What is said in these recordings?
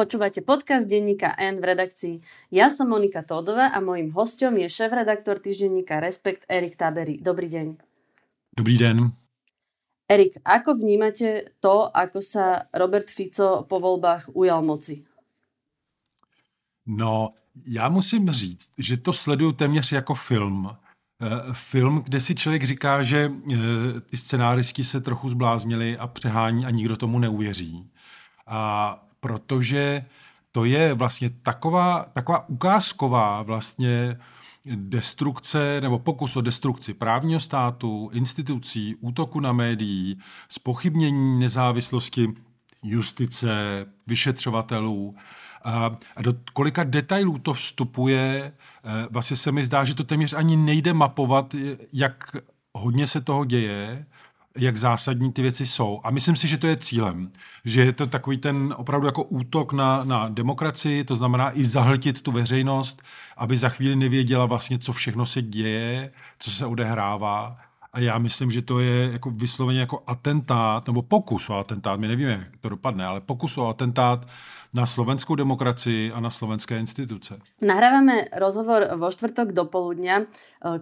Počúvate podcast Deníka N v redakcii. Ja som Monika Tódová a mojím hosťom je šéfredaktor Týždenníka Respekt Erik Tabery. Dobrý deň. Dobrý deň. Erik, ako vnímate to, ako sa Robert Fico po voľbách ujal moci? No, já musím říct, že to sleduju téměř jako film. Film, kde si člověk říká, že ty scenáristky se trochu zbláznili a přehání a nikdo tomu neuvěří. A protože to je vlastně taková ukázková vlastně destrukce nebo pokus o destrukci právního státu, institucí, útoku na médií, zpochybnění nezávislosti justice, vyšetřovatelů. A do kolika detailů to vstupuje, vlastně se mi zdá, že to téměř ani nejde mapovat, jak hodně se toho děje, jak zásadní ty věci jsou. A myslím si, že to je cílem. Že je to takový ten opravdu jako útok na demokracii, to znamená i zahltit tu veřejnost, aby za chvíli nevěděla vlastně, co všechno se děje, co se odehrává. A já myslím, že to je jako vysloveně jako atentát, nebo pokus o atentát, my nevíme, jak to dopadne, ale pokus o atentát na slovenskou demokracii a na slovenské inštitúcie. Nahrávame rozhovor vo štvrtok do poludnia.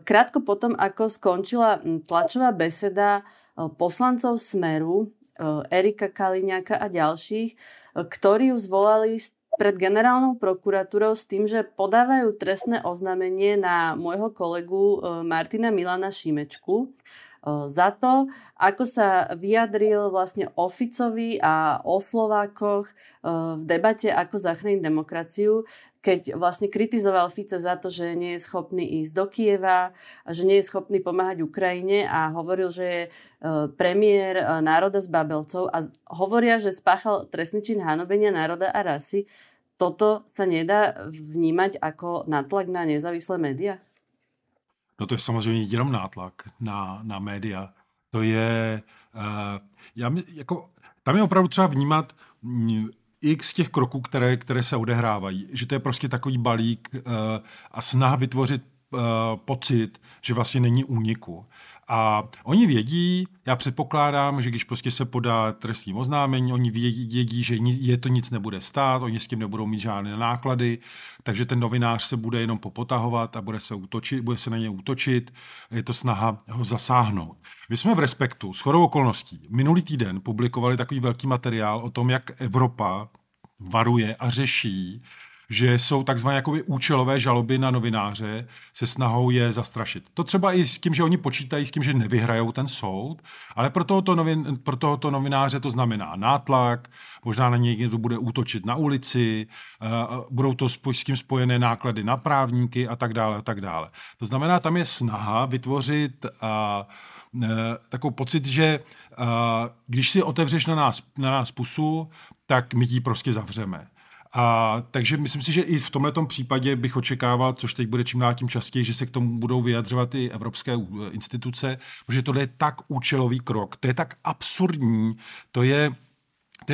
Krátko potom, ako skončila tlačová beseda poslancov Smeru, Erika Kaliňáka a ďalších, ktorí ju zvolali pred generálnou prokuratúrou s tým, že podávajú trestné oznámenie na môjho kolegu Martina Milana Šimečku za to, ako sa vyjadril vlastne o Ficovi a o Slovákoch v debate, ako zachrániť demokraciu, keď vlastne kritizoval Fica za to, že nie je schopný ísť do Kieva, že nie je schopný pomáhať Ukrajine a hovoril, že je premiér národa s babelcov a hovoria, že spáchal trestný čin hanobenia národa a rasy. Toto sa nedá vnímať ako nátlak na nezávislé médiá? No to je samozřejmě jenom nátlak na média. To je... tam je opravdu třeba vnímat x těch kroků, které se odehrávají. Že to je prostě takový balík a snaha vytvořit pocit, že vlastně není úniku. A oni vědí, já předpokládám, že když prostě se podá trestní oznámení, oni vědí, že je to nic nebude stát, oni s tím nebudou mít žádné náklady, takže ten novinář se bude jenom popotahovat a bude se na ně útočit. Je to snaha ho zasáhnout. My jsme v Respektu, shodou okolností, minulý týden publikovali takový velký materiál o tom, jak Evropa varuje a řeší, že jsou takzvané jakoby účelové žaloby na novináře se snahou je zastrašit. To třeba i s tím, že oni počítají s tím, že nevyhrajou ten soud, ale pro tohoto novináře to znamená nátlak, možná na něj někdo bude útočit na ulici, budou to s tím spojené náklady na právníky a tak dále a tak dále. To znamená, tam je snaha vytvořit takový pocit, že když si otevřeš na nás pusu, tak my ti prostě zavřeme. A takže myslím si, že i v tomhletom případě bych očekával, což teď bude čím dál tím častěji, že se k tomu budou vyjadřovat i evropské instituce, protože tohle je tak účelový krok, to je tak absurdní, to je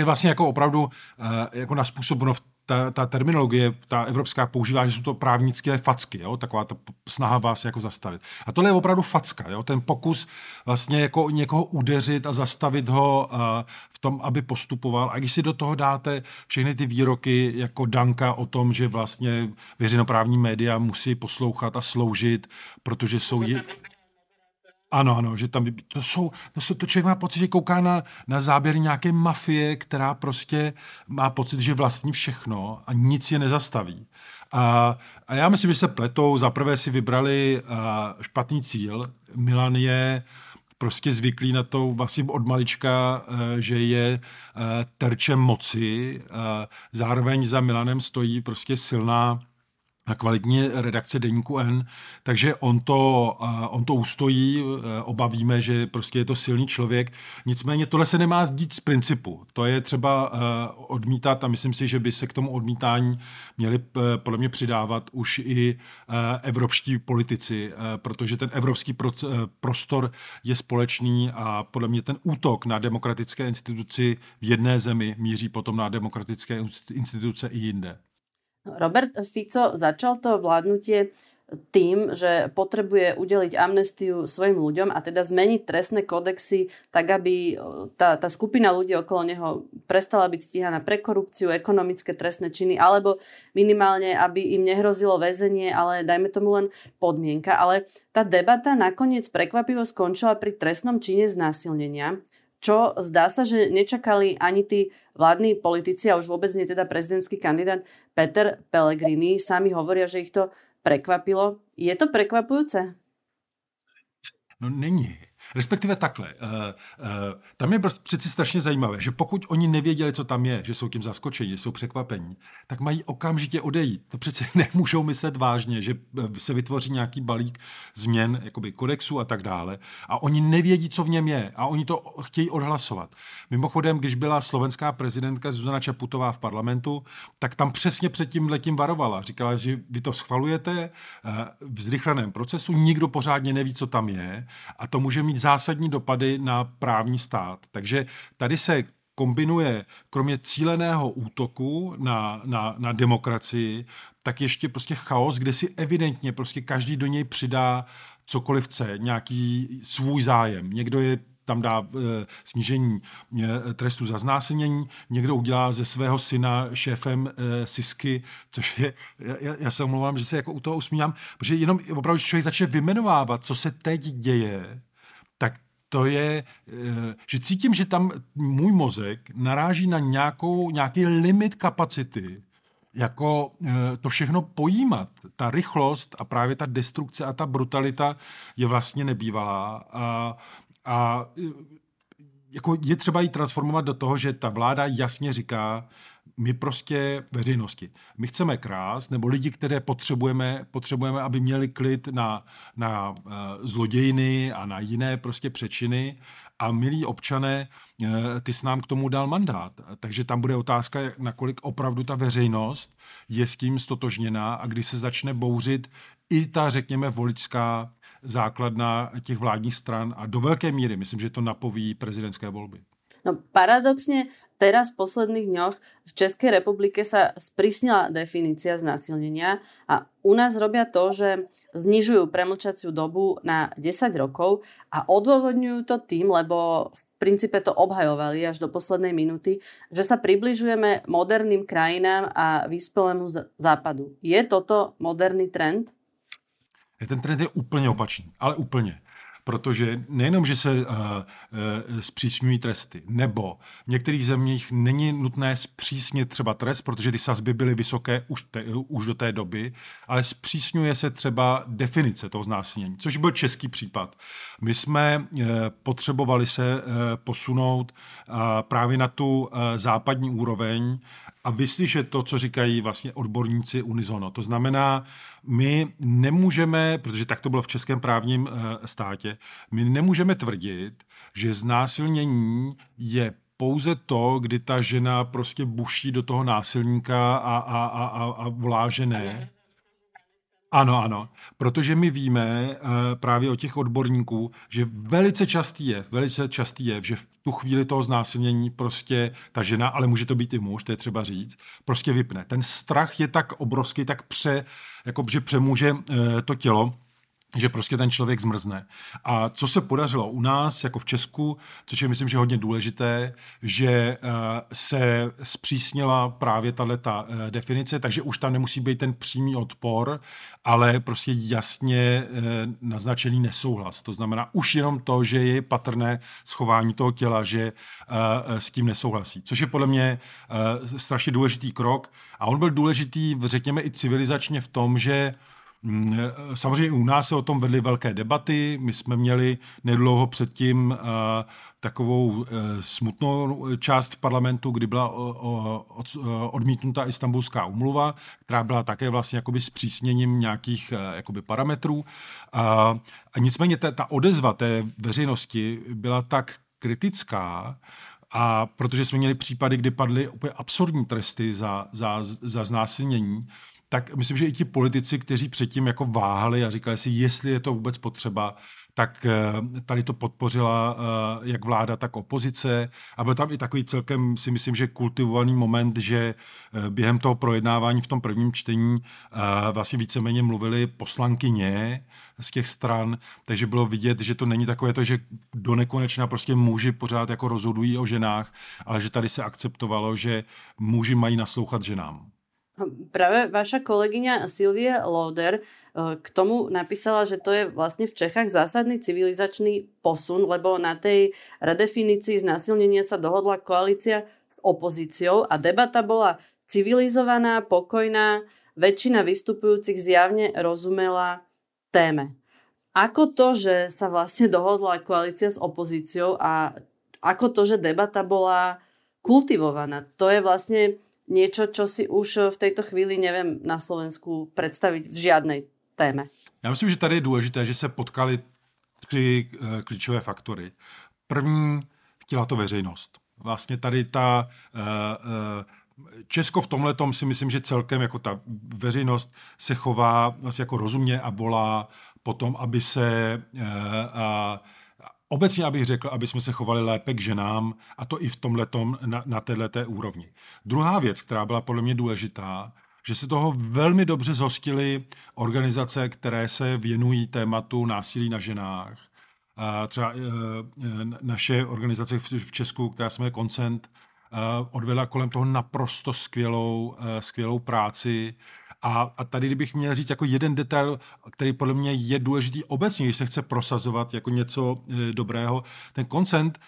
vlastně jako opravdu jako na způsob, no, ta terminologie, ta evropská používá, že jsou to právnické facky, jo? Taková ta snaha vás jako zastavit. A tohle je opravdu facka, jo? Ten pokus vlastně jako někoho udeřit a zastavit ho v tom, aby postupoval. A když si do toho dáte všechny ty výroky jako Danka o tom, že vlastně veřejnoprávní média musí poslouchat a sloužit, protože jsou... Ano, že tam to člověk má pocit, že kouká na záběr nějaké mafie, která prostě má pocit, že vlastní všechno a nic je nezastaví. A já myslím, že se pletou. Zaprvé si vybrali špatný cíl. Milan je prostě zvyklý na to vlastně od malička, že je terčem moci. Zároveň za Milanem stojí prostě silná a kvalitní redakce Deníku N, takže on to ustojí, obavíme, že prostě je to silný člověk. Nicméně tohle se nemá dít z principu. To je třeba odmítat a myslím si, že by se k tomu odmítání měli podle mě přidávat už i evropští politici, protože ten evropský prostor je společný a podle mě ten útok na demokratické instituci v jedné zemi míří potom na demokratické instituce i jinde. Robert Fico začal to vládnutie tým, že potrebuje udeliť amnestiu svojim ľuďom a teda zmeniť trestné kodexy tak, aby tá skupina ľudí okolo neho prestala byť stíhaná pre korupciu, ekonomické trestné činy, alebo minimálne, aby im nehrozilo väzenie, ale dajme tomu len podmienka. Ale tá debata nakoniec prekvapivo skončila pri trestnom čine znásilnenia, čo zdá sa, že nečakali ani tí vládni politici a už vôbec nie teda prezidentský kandidát Peter Pellegrini. Sami hovoria, že ich to prekvapilo. Je to prekvapujúce? No není. Respektive takhle. Tam je přeci strašně zajímavé, že pokud oni nevěděli, co tam je, že jsou tím zaskočeni, jsou překvapení, tak mají okamžitě odejít. To přeci nemůžou myslet vážně, že se vytvoří nějaký balík změn, jakoby kodexu a tak dále. A oni nevědí, co v něm je. A oni to chtějí odhlasovat. Mimochodem, když byla slovenská prezidentka Zuzana Čaputová v parlamentu, tak tam přesně před tímhletím varovala. Říkala, že vy to schvalujete v zrychleném procesu, nikdo pořádně neví, co tam je, a to může mít zásadní dopady na právní stát. Takže tady se kombinuje kromě cíleného útoku na demokracii, tak ještě prostě chaos, kde si evidentně prostě každý do něj přidá cokoliv chce, nějaký svůj zájem. Někdo je tam dá snížení trestu za znásilnění, někdo udělá ze svého syna šéfem Sisky, což je, já se omlouvám, že se jako u toho usmívám, protože jenom opravdu člověk začne vymenovávat, co se teď děje, tak to je, že cítím, že tam můj mozek naráží na nějaký limit kapacity, jako to všechno pojímat. Ta rychlost a právě ta destrukce a ta brutalita je vlastně nebývalá. A jako je třeba ji transformovat do toho, že ta vláda jasně říká, my prostě veřejnosti. My chceme krást, nebo lidi, které potřebujeme, aby měli klid na zlodějiny a na jiné prostě přečiny. A milí občané, ty jsi nám k tomu dal mandát. Takže tam bude otázka, nakolik opravdu ta veřejnost je s tím stotožněná a kdy se začne bouřit i ta, řekněme, voličská základna těch vládních stran a do velké míry, myslím, že to napoví prezidentské volby. No paradoxně teraz v posledných dňoch v Českej republike sa sprísnila definícia znásilnenia a u nás robia to, že znižujú premlčaciu dobu na 10 rokov a odôvodňujú to tým, lebo v princípe to obhajovali až do poslednej minúty, že sa približujeme moderným krajinám a vyspelému západu. Je toto moderný trend? Ten trend je úplně opačný, ale úplně. Protože nejenom, že se zpřísňují tresty, nebo v některých zemích není nutné zpřísnit třeba trest, protože ty sazby byly vysoké už do té doby, ale zpřísňuje se třeba definice toho znásilnění, což byl český případ. My jsme potřebovali se posunout právě na tu západní úroveň a vyslyšet to, co říkají vlastně odborníci unisono. To znamená, my nemůžeme, protože tak to bylo v českém právním státě, my nemůžeme tvrdit, že znásilnění je pouze to, kdy ta žena prostě buší do toho násilníka a volá, že ne. Ano, protože my víme právě o těch odborníků, že velice častý je, že v tu chvíli toho znásilnění prostě ta žena, ale může to být i muž, to je třeba říct, prostě vypne. Ten strach je tak obrovský, tak že přemůže to tělo, že prostě ten člověk zmrzne. A co se podařilo u nás, jako v Česku, což je myslím, že hodně důležité, že se zpřísnila právě tato definice, takže už tam nemusí být ten přímý odpor, ale prostě jasně naznačený nesouhlas. To znamená už jenom to, že je patrné schování toho těla, že s tím nesouhlasí. Což je podle mě strašně důležitý krok. A on byl důležitý, řekněme, i civilizačně v tom, že samozřejmě u nás se o tom vedly velké debaty. My jsme měli nedlouho předtím takovou smutnou část v parlamentu, kdy byla odmítnuta Istanbulská úmluva, která byla také vlastně jakoby zpřísněním nějakých jakoby parametrů. A nicméně ta odezva té veřejnosti byla tak kritická, a protože jsme měli případy, kdy padly úplně absurdní tresty za znásilnění, tak myslím, že i ti politici, kteří předtím jako váhali a říkali si, jestli je to vůbec potřeba, tak tady to podpořila jak vláda, tak opozice. A byl tam i takový celkem, si myslím, že kultivovaný moment, že během toho projednávání v tom prvním čtení vlastně víceméně mluvili poslankyně z těch stran, takže bylo vidět, že to není takové to, že do nekonečna prostě muži pořád jako rozhodují o ženách, ale že tady se akceptovalo, že muži mají naslouchat ženám. Práve vaša kolegyňa Sylvia Lauder k tomu napísala, že to je vlastne v Čechách zásadný civilizačný posun, lebo na tej redefinícii znásilnenia sa dohodla koalícia s opozíciou a debata bola civilizovaná, pokojná, väčšina vystupujúcich zjavne rozumela téme. Ako to, že sa vlastne dohodla koalícia s opozíciou a ako to, že debata bola kultivovaná, to je vlastne niečo, čo si už v tejto chvíli neviem na Slovensku predstaviť v žiadnej téme. Já myslím, že tady je důležité, že se potkali tři klíčové faktory. První, chtěla to veřejnost. Vlastně tady ta Česko v tomhletom si myslím, že celkem jako ta veřejnost se chová vlastně jako rozumně a volá potom, aby se obecně, abych řekl, aby jsme se chovali lépe k ženám, a to i v tomhletom na téhleté úrovni. Druhá věc, která byla podle mě důležitá, že se toho velmi dobře zhostily organizace, které se věnují tématu násilí na ženách. Třeba naše organizace v Česku, která se jmenuje Consent, odvedla kolem toho naprosto skvělou práci. A tady, kdybych měl říct jako jeden detail, který podle mě je důležitý obecně, když se chce prosazovat jako něco dobrého, ten Consent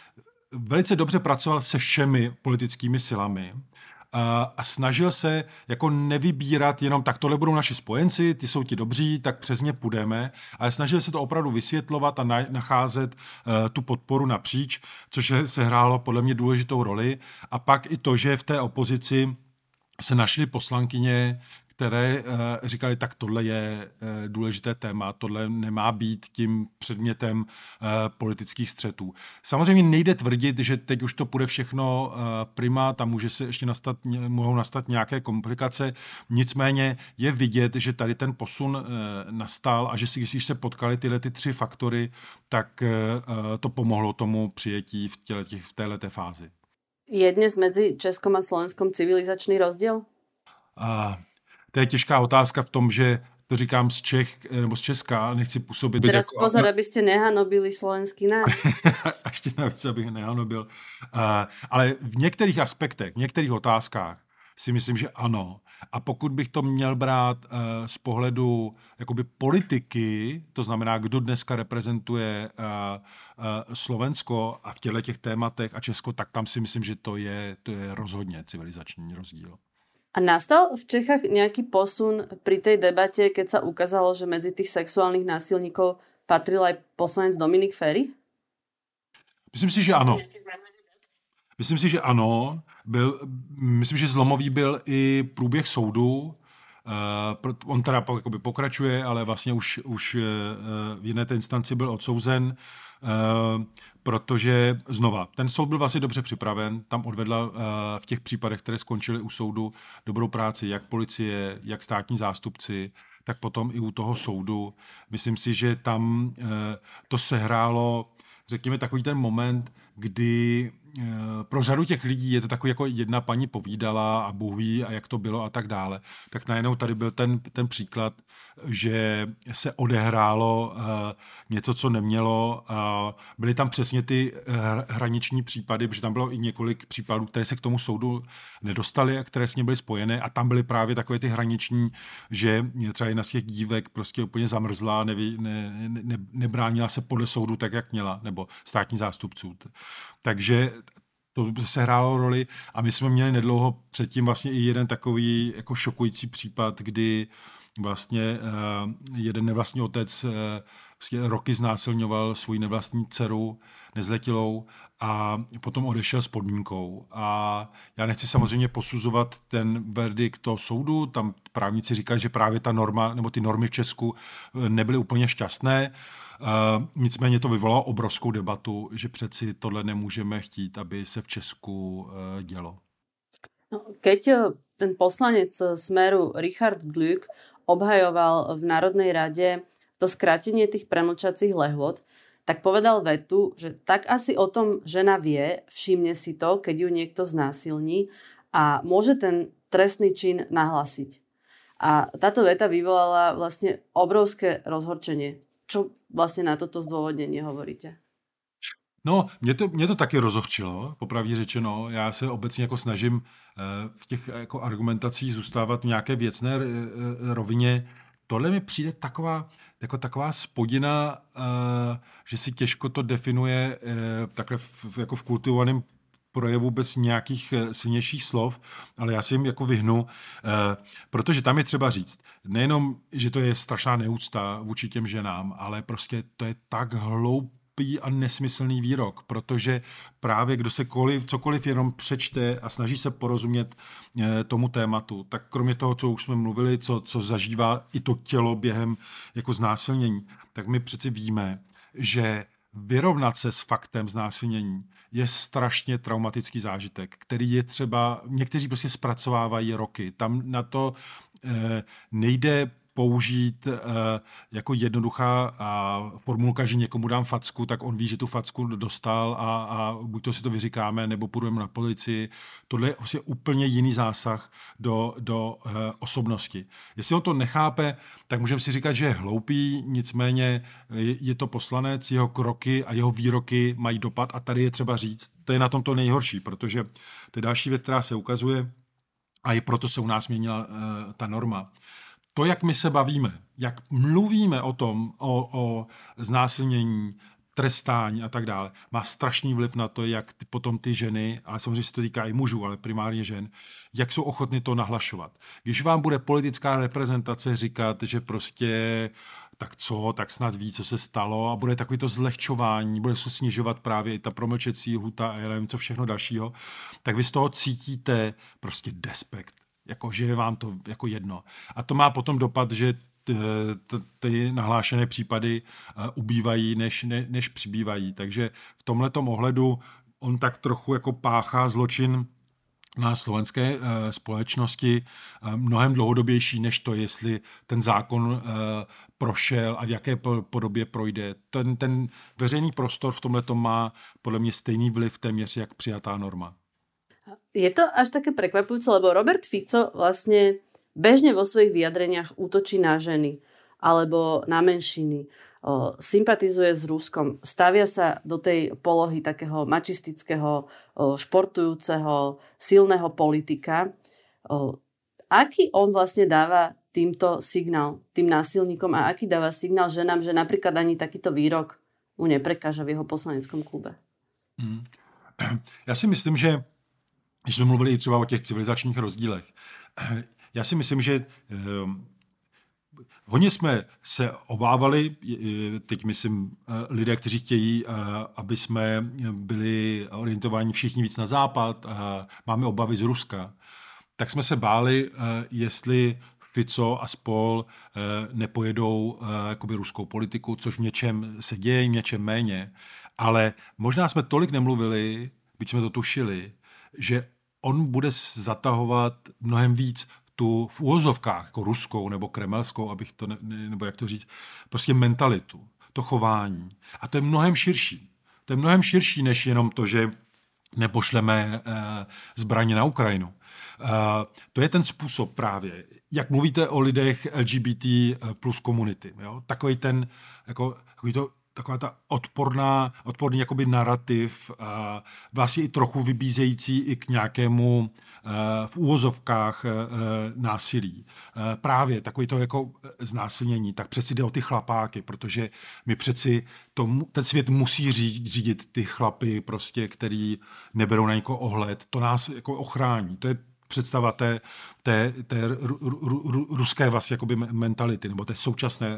velice dobře pracoval se všemi politickými silami a snažil se jako nevybírat jenom tak tohle budou naši spojenci, ty jsou ti dobří, tak přes ně půjdeme, ale snažil se to opravdu vysvětlovat a nacházet tu podporu napříč, což se hrálo podle mě důležitou roli. A pak i to, že v té opozici se našly poslankyně, které říkali, tak tohle je důležité téma, tohle nemá být tím předmětem politických střetů. Samozřejmě nejde tvrdit, že teď už to půjde všechno prima, tam může se ještě mohou nastat nějaké komplikace, nicméně je vidět, že tady ten posun nastal a že když se potkali tyhle ty tři faktory, tak to pomohlo tomu přijetí v téhleté fázi. Je dnes mezi Českom a Slovenskom civilizačný rozdíl? To je těžká otázka v tom, že to říkám z Čech, nebo z Česka, nechci působit. Teraz jako, pozor, abyste nehanobili slovenský náš. A ještě navíc, abych nehanobil. Ale v některých aspektech, v některých otázkách si myslím, že ano. A pokud bych to měl brát z pohledu jakoby politiky, to znamená, kdo dneska reprezentuje Slovensko a v těchto těch tématech a Česko, tak tam si myslím, že to je rozhodně civilizační rozdíl. A nastal v Čechách nejaký posun pri tej debate, keď sa ukázalo, že medzi tých sexuálnych násilníkov patril aj poslanec Dominik Feri? Myslím si, že ano. Myslím, že zlomový byl i průběh soudu. On teda pokračuje, ale vlastně už v jiné té instanci byl odsouzen. Protože znova, ten soud byl vlastně dobře připraven, tam odvedla v těch případech, které skončily u soudu, dobrou práci jak policie, jak státní zástupci, tak potom i u toho soudu. Myslím si, že tam to sehrálo, řekněme, takový ten moment, kdy pro řadu těch lidí je to takový, jako jedna paní povídala a Bůh ví, a jak to bylo a tak dále. Tak najednou tady byl ten příklad, že se odehrálo něco, co nemělo. Byly tam přesně ty hraniční případy, protože tam bylo i několik případů, které se k tomu soudu nedostaly a které s ním byly spojené. A tam byly právě takové ty hraniční, že třeba jedna z těch dívek prostě úplně zamrzla, nebránila se podle soudu tak, jak měla, nebo státní zástupců. Takže to se hrálo roli a my jsme měli nedlouho předtím vlastně i jeden takový jako šokující případ, kdy vlastně jeden nevlastní otec vlastně roky znásilňoval svou nevlastní dceru nezletilou a potom odešel s podmínkou. A já nechci samozřejmě posuzovat ten verdikt toho soudu, tam právníci říkají, že právě ta norma nebo ty normy v Česku nebyly úplně šťastné. Nicméně to vyvolalo obrovskou debatu, že přeci tohle nemůžeme chtít, aby se v Česku dělo. No, keď ten poslanec Smeru Richard Glük obhajoval v Národnej rade to skrátenie tých premlčacích lehôd, tak povedal vetu, že tak asi o tom žena vie, všimne si to, keď ju niekto znásilní a môže ten trestný čin nahlasiť. A táto veta vyvolala vlastne obrovské rozhorčenie. Čo vlastne na toto zdôvodnenie hovoríte? No, mě to taky rozhořčilo, popravdě řečeno. Já se obecně jako snažím v těch jako argumentacích zůstávat v nějaké věcné rovině. Tohle mi přijde taková spodina, že si těžko to definuje takhle jako v kultivovaném projevu bez nějakých silnějších slov, ale já si jim jako vyhnu, protože tam je třeba říct, nejenom, že to je strašná neúcta vůči těm ženám, ale prostě to je tak hloupý a nesmyslný výrok, protože právě kdo se cokoliv jenom přečte a snaží se porozumět tomu tématu, tak kromě toho, co už jsme mluvili, co zažívá i to tělo během jako znásilnění, tak my přeci víme, že vyrovnat se s faktem znásilnění je strašně traumatický zážitek, který je třeba, někteří prostě zpracovávají roky. Tam na to nejde použít jako jednoduchá formulka, že někomu dám facku, tak on ví, že tu facku dostal a buď to si to vyříkáme, nebo půjdeme na policii. Tohle je vlastně úplně jiný zásah do osobnosti. Jestli on to nechápe, tak můžeme si říkat, že je hloupý, nicméně je to poslanec, jeho kroky a jeho výroky mají dopad a tady je třeba říct, to je na tom to nejhorší, protože to je další věc, která se ukazuje a i proto se u nás měnila ta norma. To, jak my se bavíme, jak mluvíme o tom, o znásilnění, trestání a tak dále, má strašný vliv na to, jak potom ty ženy, ale samozřejmě se to týká i mužů, ale primárně žen, jak jsou ochotny to nahlašovat. Když vám bude politická reprezentace říkat, že prostě tak co, tak snad ví, co se stalo a bude takový to zlehčování, bude se snižovat právě i ta promlčecí lhůta a já nevím, co všechno dalšího, tak vy z toho cítíte prostě despekt. Jako, že je vám to jako jedno. A to má potom dopad, že ty nahlášené případy ubývají, než přibývají. Takže v tomhletom ohledu on tak trochu jako páchá zločin na slovenské společnosti mnohem dlouhodobější, než to, jestli ten zákon prošel a v jaké podobě projde. Ten veřejný prostor v tomhletom má podle mě stejný vliv téměř jak přijatá norma. Je to až také prekvapujúce, lebo Robert Fico vlastne bežne vo svojich vyjadreniach útočí na ženy alebo na menšiny, sympatizuje s Ruskom, stavia sa do tej polohy takého mačistického, športujúceho, silného politika. Aký on vlastne dáva týmto signál, tým násilníkom a aký dáva signál ženám, že napríklad ani takýto výrok mu neprekáža v jeho poslaneckom klube? Ja si myslím, že když jsme mluvili i třeba o těch civilizačních rozdílech. Já si myslím, že hodně jsme se obávali, teď myslím lidé, kteří chtějí, aby jsme byli orientováni všichni víc na západ, máme obavy z Ruska, tak jsme se báli, jestli Fico a spol nepojedou jakoby ruskou politiku, což v něčem se děje, v něčem méně. Ale možná jsme tolik nemluvili, byť jsme to tušili, že on bude zatahovat mnohem víc tu v úvozovkách jako ruskou nebo kremelskou, abych to nebo jak to říct, prostě mentalitu, to chování. A to je mnohem širší. To je mnohem širší než jenom to, že nepošleme zbraně na Ukrajinu. To je ten způsob právě, jak mluvíte o lidech LGBT plus komunity. Takový ten, jako takový to, taková ta odporný jakoby narrativ, vlastně i trochu vybízející i k nějakému v úvozovkách násilí. Právě takový to jako znásilnění, tak přeci jde o ty chlapáky, protože my přeci ten svět musí řídit ty chlapy, prostě, který neberou na někoho ohled. To nás jako ochrání. To je představa té ruské vlastně jakoby mentality, nebo té současné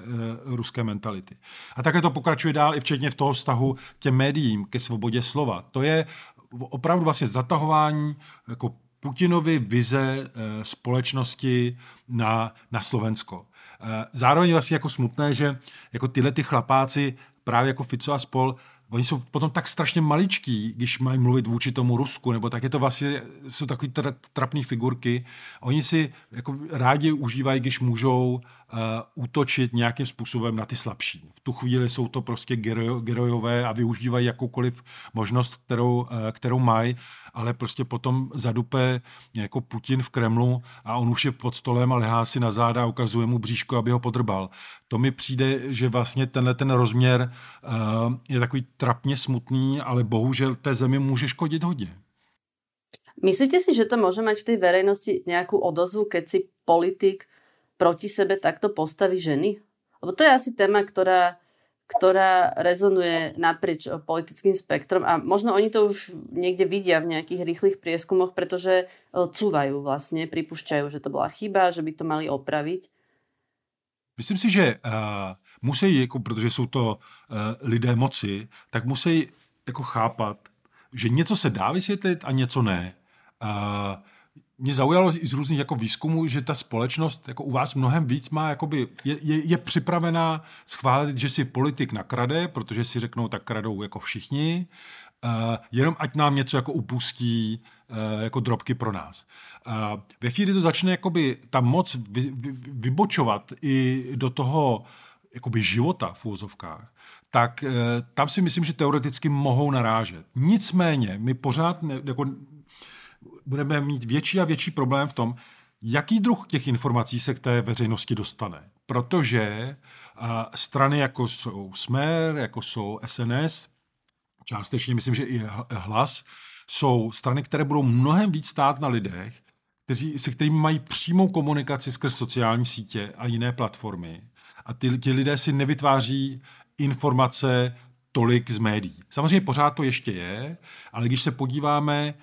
ruské mentality. A také to pokračuje dál i včetně v toho vztahu těm médiím ke svobodě slova. To je opravdu vlastně zatahování jako Putinovy vize společnosti na Slovensko. Zároveň vlastně jako smutné, že jako tyhle ty chlapáci právě jako Fico a spol Oni jsou potom tak strašně maličký, když mají mluvit vůči tomu Rusku, nebo tak je to vlastně, jsou takový trapný figurky. Oni si jako rádi užívají, když můžou útočit nějakým způsobem na ty slabší. V tu chvíli jsou to prostě gerojové a využívají jakoukoliv možnost, kterou mají, ale prostě potom zadupe jako Putin v Kremlu a on už je pod stolem a lehá si na záda a ukazuje mu bříško, aby ho podrbal. To mi přijde, že vlastně tenhle ten rozměr je takový trapně smutný, ale bohužel té zemi může škodit hodně. Myslíte si, že to může mať v té verejnosti nějakou odozvu, keď si politik proti sebe takto postaví ženy? Lebo to je asi téma, ktorá rezonuje naprieč politickým spektrom a možno oni to už niekde vidia v nejakých rýchlych prieskumoch, pretože cúvajú vlastne, pripúšťajú, že to bola chyba, že by to mali opraviť. Myslím si, že musí, jako, protože sú to lidé moci, tak musí jako chápat, že něco se dá vysvětlit a něco ne. Mě zaujalo i z různých jako výzkumů, že ta společnost jako u vás mnohem víc má jakoby, je připravená schválit, že si politik nakrade, protože si řeknou, tak kradou jako všichni, jenom ať nám něco jako upustí, jako drobky pro nás. Ve chvíli to začne jakoby ta moc vybočovat i do toho jakoby života v úvozovkách, tak tam si myslím, že teoreticky mohou narážet. Nicméně my pořád budeme mít větší a větší problém v tom, jaký druh těch informací se k té veřejnosti dostane. Protože strany jako jsou SMER, jako jsou SNS, částečně myslím, že i Hlas, jsou strany, které budou mnohem víc stát na lidech, se kterými mají přímou komunikaci skrz sociální sítě a jiné platformy. A ti lidé si nevytváří informace tolik z médií. Samozřejmě pořád to ještě je, ale když se podíváme,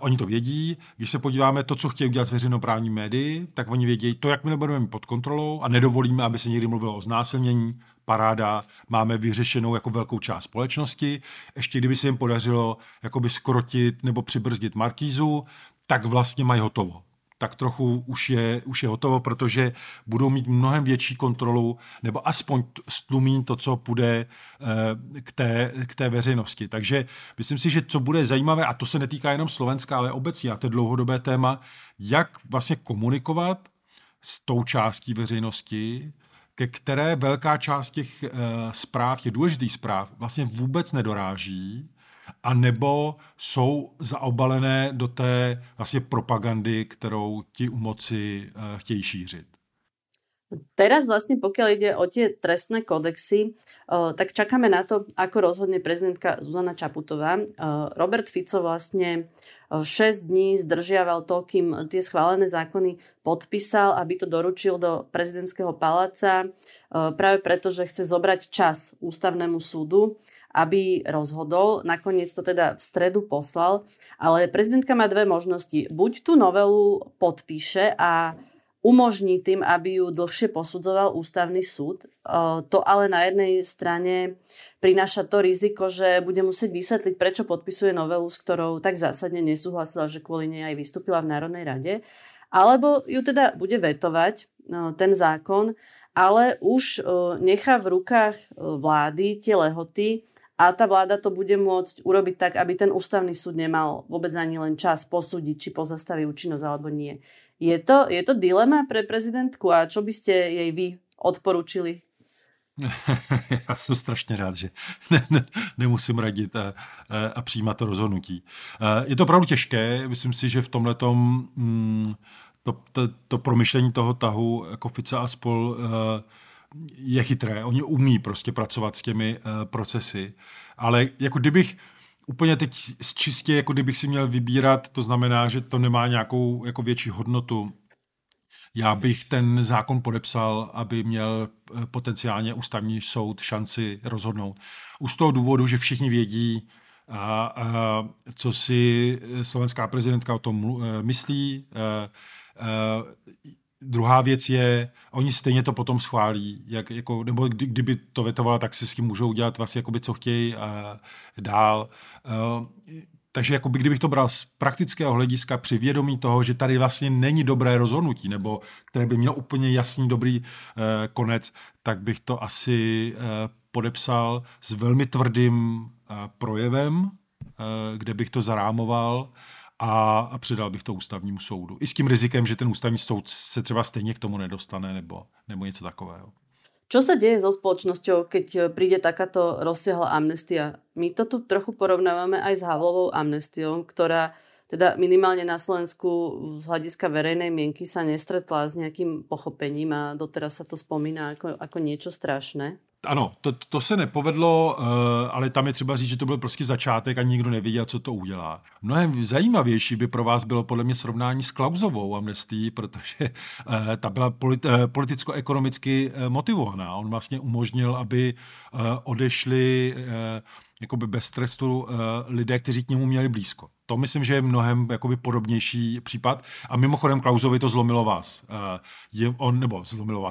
oni to vědí, když se podíváme to, co chtějí udělat s veřejnoprávní médii, tak oni vědějí to, jak my nebudeme mít pod kontrolou a nedovolíme, aby se někdy mluvilo o znásilnění, paráda, máme vyřešenou jako velkou část společnosti, ještě kdyby se jim podařilo jakoby skrotit nebo přibrzdit Markízu, tak vlastně mají hotovo. Tak trochu už je hotovo, protože budou mít mnohem větší kontrolu, nebo aspoň stlumí to, co půjde k té veřejnosti. Takže myslím si, že co bude zajímavé, a to se netýká jenom Slovenska, ale obecně, a to je dlouhodobé téma, jak vlastně komunikovat s tou částí veřejnosti, ke které velká část těch zpráv, těch důležitých zpráv, vlastně vůbec nedoráží, a nebo jsou zaobalené do té vlastně propagandy, kterou ti u moci chtějí šířit. Teraz vlastne, pokiaľ ide o tie trestné kodexy, tak čakáme na to, ako rozhodne prezidentka Zuzana Čaputová. Robert Fico vlastne 6 dní zdržiaval to, kým tie schválené zákony podpísal, aby to doručil do prezidentského paláca, práve preto, že chce zobrať čas ústavnému súdu, aby rozhodol. Nakoniec to teda v stredu poslal. Ale prezidentka má dve možnosti. Buď tú novelu podpíše a umožní tým, aby ju dlhšie posudzoval ústavný súd. To ale na jednej strane prináša to riziko, že bude musieť vysvetliť, prečo podpisuje novelu, s ktorou tak zásadne nesúhlasila, že kvôli nej aj vystúpila v Národnej rade. Alebo ju teda bude vetovať, ten zákon, ale už nechá v rukách vlády tie lehoty a tá vláda to bude môcť urobiť tak, aby ten ústavný súd nemal vôbec ani len čas posúdiť, či pozastaví účinnosť alebo nie. Je to dilema pre prezidentku a čo by ste jej vy odporúčili? Já jsem strašně rád, že nemusím radit a přijímat to rozhodnutí. Je to opravdu těžké, myslím si, že v tomhletom to promyšlení toho tahu jako Fica a spol je chytré. Oni umí prostě pracovat s těmi procesy, ale jako kdybych úplně teď čistě, jako kdybych si měl vybírat, to znamená, že to nemá nějakou jako větší hodnotu. Já bych ten zákon podepsal, aby měl potenciálně ústavní soud šanci rozhodnout. Už z toho důvodu, že všichni vědí, co si slovenská prezidentka o tom myslí. Druhá věc je, oni stejně to potom schválí, jako, nebo kdyby to vetovala, tak si s tím můžou udělat vlastně, jakoby, co chtějí dál. Takže jakoby, kdybych to bral z praktického hlediska při vědomí toho, že tady vlastně není dobré rozhodnutí, nebo které by mělo úplně jasný, dobrý konec, tak bych to asi podepsal s velmi tvrdým projevem, kde bych to zarámoval a předal bych to ústavnímu soudu. I s tím rizikem, že ten ústavní soud se třeba stejně k tomu nedostane nebo něco takového. Čo sa deje so spoločnosťou, keď príde takáto rozsiahla amnestia? My to tu trochu porovnávame aj s Havlovou amnestiou, ktorá teda minimálne na Slovensku z hľadiska verejnej mienky sa nestretla s nejakým pochopením a doteraz sa to spomína ako niečo strašné. Ano, to se nepovedlo, ale tam je třeba říct, že to byl prostě začátek a nikdo nevěděl, co to udělá. Mnohem zajímavější by pro vás bylo podle mě srovnání s Klausovou amnestií, protože ta byla politicko-ekonomicky motivovaná. On vlastně umožnil, aby odešli jakoby bez trestu lidé, kteří k němu měli blízko. To myslím, že je mnohem jakoby podobnější případ. A mimochodem Klausovi to zlomilo vás. On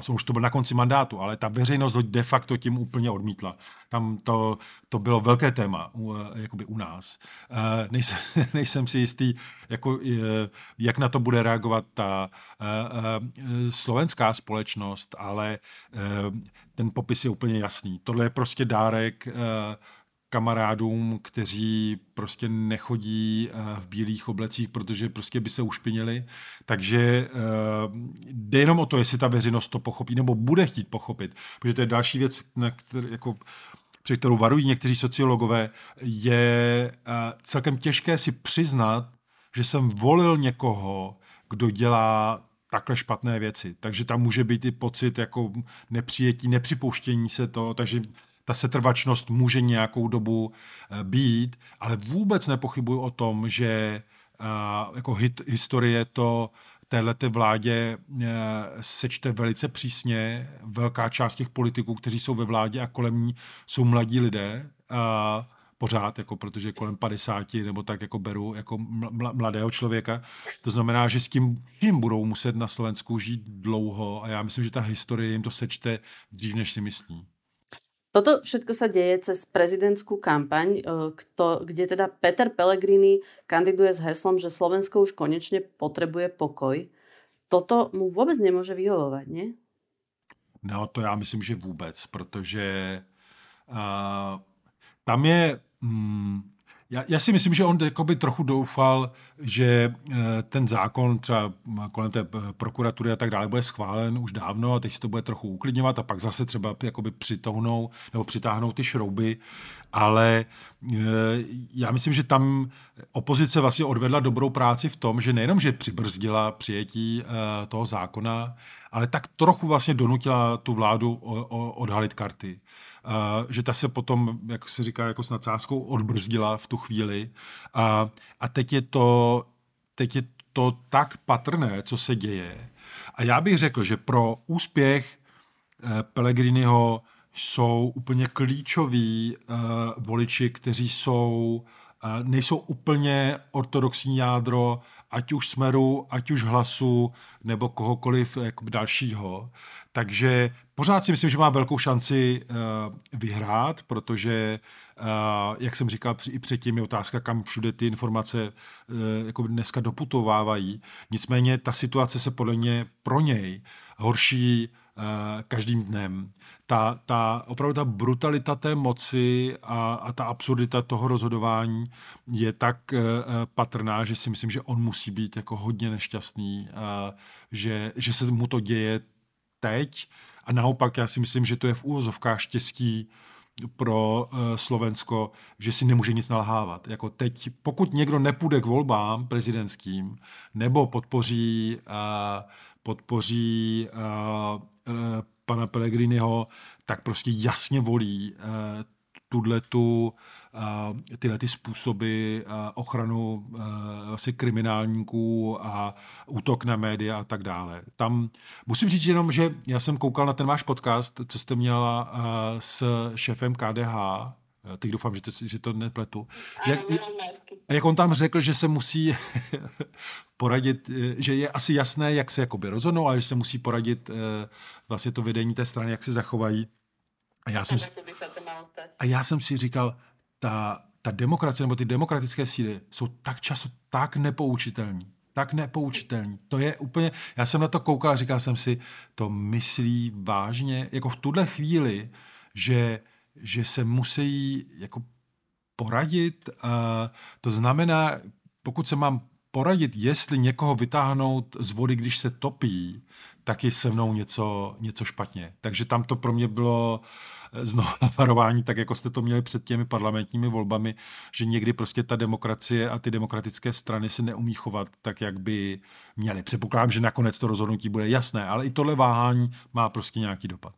už to byl na konci mandátu, ale ta veřejnost ho de facto tím úplně odmítla. Tam to bylo velké téma jakoby u nás. Nejsem si jistý, jak na to bude reagovat ta slovenská společnost, ale ten popis je úplně jasný. Tohle je prostě dárek kamarádům, kteří prostě nechodí v bílých oblecích, protože prostě by se ušpinili. Takže jde jenom o to, jestli ta veřejnost to pochopí, nebo bude chtít pochopit. Protože to je další věc, před kterou varují někteří sociologové, je celkem těžké si přiznat, že jsem volil někoho, kdo dělá takhle špatné věci. Takže tam může být i pocit jako nepřijetí, nepřipouštění se toho, takže ta setrvačnost může nějakou dobu být, ale vůbec nepochybuju o tom, že jako historie to téhleté vládě sečte velice přísně. Velká část těch politiků, kteří jsou ve vládě a kolem ní, jsou mladí lidé a pořád, jako, protože kolem 50 nebo tak jako beru jako mladého člověka. To znamená, že s tím budou muset na Slovensku žít dlouho a já myslím, že ta historie jim to sečte dřív, než si myslí. Toto všetko sa deje cez prezidentskú kampaň, kde teda Peter Pellegrini kandiduje s heslom, že Slovensko už konečne potrebuje pokoj. Toto mu vôbec nemôže vyhovovať, nie? No to já myslím, že vůbec, protože tam je... Já si myslím, že on jakoby trochu doufal, že ten zákon třeba kolem té prokuratury a tak dále bude schválen už dávno a teď se to bude trochu uklidňovat a pak zase třeba jakoby přitohnou nebo přitáhnou ty šrouby, ale já myslím, že tam opozice vlastně odvedla dobrou práci v tom, že nejenom, že přibrzdila přijetí toho zákona, ale tak trochu vlastně donutila tu vládu odhalit karty. Že ta se potom, jak se říká, jako s nadsázkou odbrzdila v tu chvíli. A teď je to tak patrné, co se děje. A já bych řekl, že pro úspěch Pellegriniho jsou úplně klíčoví voliči, kteří nejsou úplně ortodoxní jádro, ať už Smeru, ať už Hlasu, nebo kohokoliv dalšího. Takže pořád si myslím, že má velkou šanci vyhrát, protože, jak jsem říkal i předtím, je otázka, kam všude ty informace jako dneska doputovávají. Nicméně ta situace se podle mě pro něj horší každým dnem. Opravdu ta brutalita té moci a ta absurdita toho rozhodování je tak patrná, že si myslím, že on musí být jako hodně nešťastný, že se mu to děje teď. A naopak já si myslím, že to je v úvozovkách štěstí pro Slovensko, že si nemůže nic nalhávat. Jako teď, pokud někdo nepůjde k volbám prezidentským nebo podpoří pana Pellegriniho, tak prostě jasně volí tyhle způsoby ochranu asi kriminálníků a útok na média a tak dále. Tam musím říct jenom, že já jsem koukal na ten váš podcast, co jste měla s šéfem KDH, teď doufám, že to nepletu. Jak on tam řekl, že se musí poradit, že je asi jasné, jak se jakoby rozhodnou, ale že se musí poradit vlastně to vedení té strany, jak se zachovají. A já jsem si říkal, ta demokracie nebo ty demokratické síly jsou tak často tak nepoučitelní. Tak nepoučitelní. To je úplně, já jsem na to koukal a říkal jsem si, to myslí vážně, jako v tuhle chvíli, že se musí jako poradit. To znamená, pokud se mám poradit, jestli někoho vytáhnout z vody, když se topí, tak je se mnou něco špatně. Takže tam to pro mě bylo znovu varování, tak jako jste to měli před těmi parlamentními volbami, že někdy prostě ta demokracie a ty demokratické strany se neumí chovat tak, jak by měly. Předpokládám, že nakonec to rozhodnutí bude jasné, ale i tohle váhání má prostě nějaký dopad.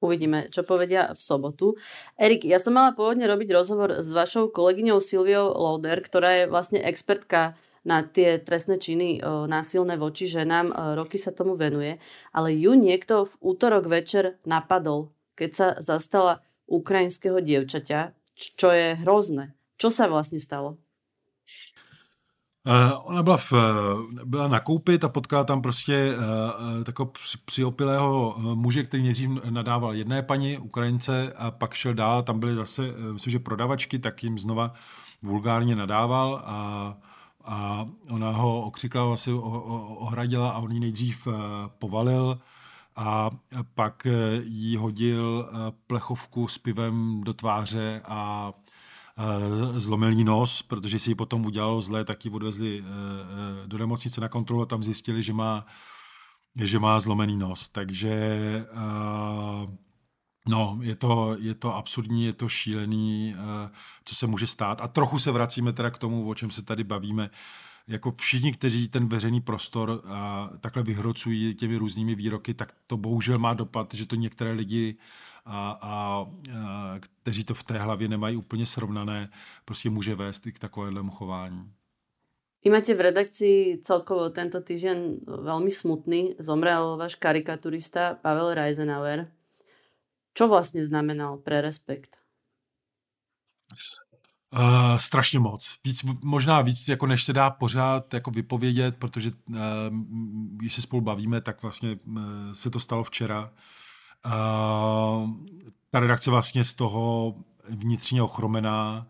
Uvidíme, čo povedia v sobotu. Erik, ja som mala pôvodne robiť rozhovor s vašou kolegyňou Sylviou Lauder, ktorá je vlastne expertka na tie trestné činy násilné voči ženám. Roky sa tomu venuje. Ale ju niekto v útorok večer napadol, keď sa zastala ukrajinského dievčaťa, čo je hrozné. Čo sa vlastne stalo? Ona byla nakoupit a potkala tam prostě takového přiopilého muže, který nejdřív nadával jedné paní, Ukrajince, a pak šel dál, tam byly zase, myslím, že prodavačky, tak jim znova vulgárně nadával a ona ho okřikla, asi ohradila a on ji nejdřív povalil a pak jí hodil plechovku s pivem do tváře a zlomil jí nos, protože si ji potom udělalo zlé, tak ji odvezli do nemocnice na kontrolu a tam zjistili, že má zlomený nos. Takže no, je to absurdní, je to šílený, co se může stát. A trochu se vracíme teda k tomu, o čem se tady bavíme. Jako všichni, kteří ten veřejný prostor takhle vyhrocují těmi různými výroky, tak to bohužel má dopad, že to některé lidi kteří to v té hlavě nemají úplně srovnané, prostě může vést i k takovému chování. Vy máte v redakcii celkovo tento týždeň veľmi smutný. Zomrel váš karikaturista Pavel Reisenauer. Čo vlastne znamenal pre Respekt? Strašně moc. Možná víc, jako než se dá pořád jako vypovědět, protože když se spolu bavíme, tak vlastně se to stalo včera. Ta redakce vlastně z toho vnitřně ochromená.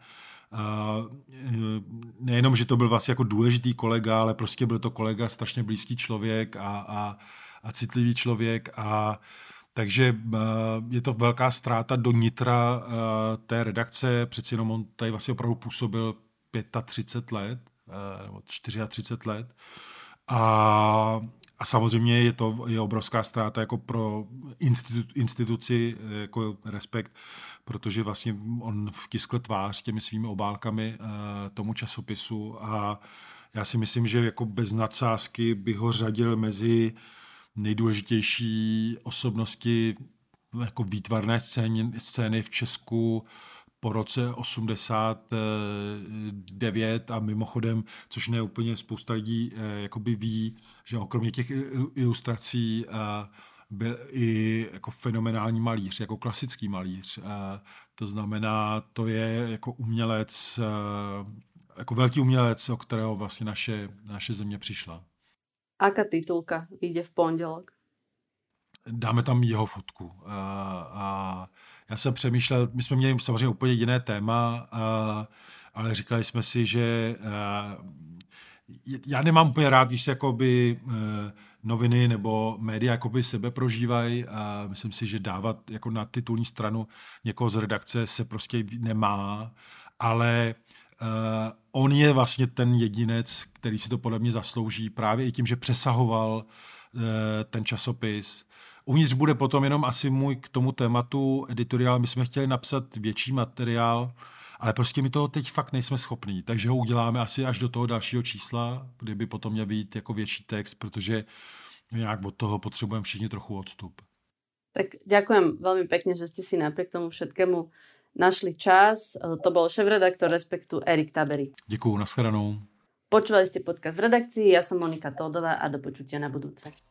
Nejenom, že to byl vlastně jako důležitý kolega, ale prostě byl to kolega, strašně blízký člověk a citlivý člověk. Takže je to velká ztráta do nitra té redakce. Přeci jenom on tady vlastně opravdu působil 35 let, nebo 34 let. A samozřejmě je obrovská ztráta jako pro instituci jako Respekt, protože vlastně on vtiskl tvář těmi svými obálkami tomu časopisu a já si myslím, že jako bez nadsázky by ho řadil mezi nejdůležitější osobnosti jako výtvarné scény v Česku po roce 89 a mimochodem, což ne úplně spousta lidí jakoby ví, že kromě těch ilustrací byl i jako fenomenální malíř, jako klasický malíř. To znamená, to je jako umělec, jako velký umělec, o kterého vlastně naše země přišla. Aká titulka vyjde v pondělok? Dáme tam jeho fotku. A já jsem přemýšlel, my jsme měli samozřejmě úplně jiné téma, ale říkali jsme si, že já nemám úplně rád, když se jakoby noviny nebo média jakoby sebe prožívají a myslím si, že dávat jako na titulní stranu někoho z redakce se prostě nemá, ale on je vlastně ten jedinec, který si to podle mě zaslouží právě i tím, že přesahoval ten časopis. Uvnitř bude potom jenom asi můj k tomu tématu editoriál. My jsme chtěli napsat větší materiál, ale prostě my toho teď fakt nejsme schopní, takže ho uděláme asi až do toho dalšího čísla, kde by potom měl být jako větší text, protože nějak od toho potřebujeme všichni trochu odstup. Tak ďakujem veľmi pekne, že ste si napriek tomu všetkému našli čas. To bol šéfredaktor Respektu Erik Tabery. Ďakujem, nashledanou. Počúvali ste podcast V redakcii, ja som Monika Tódová a do počutia na budúce.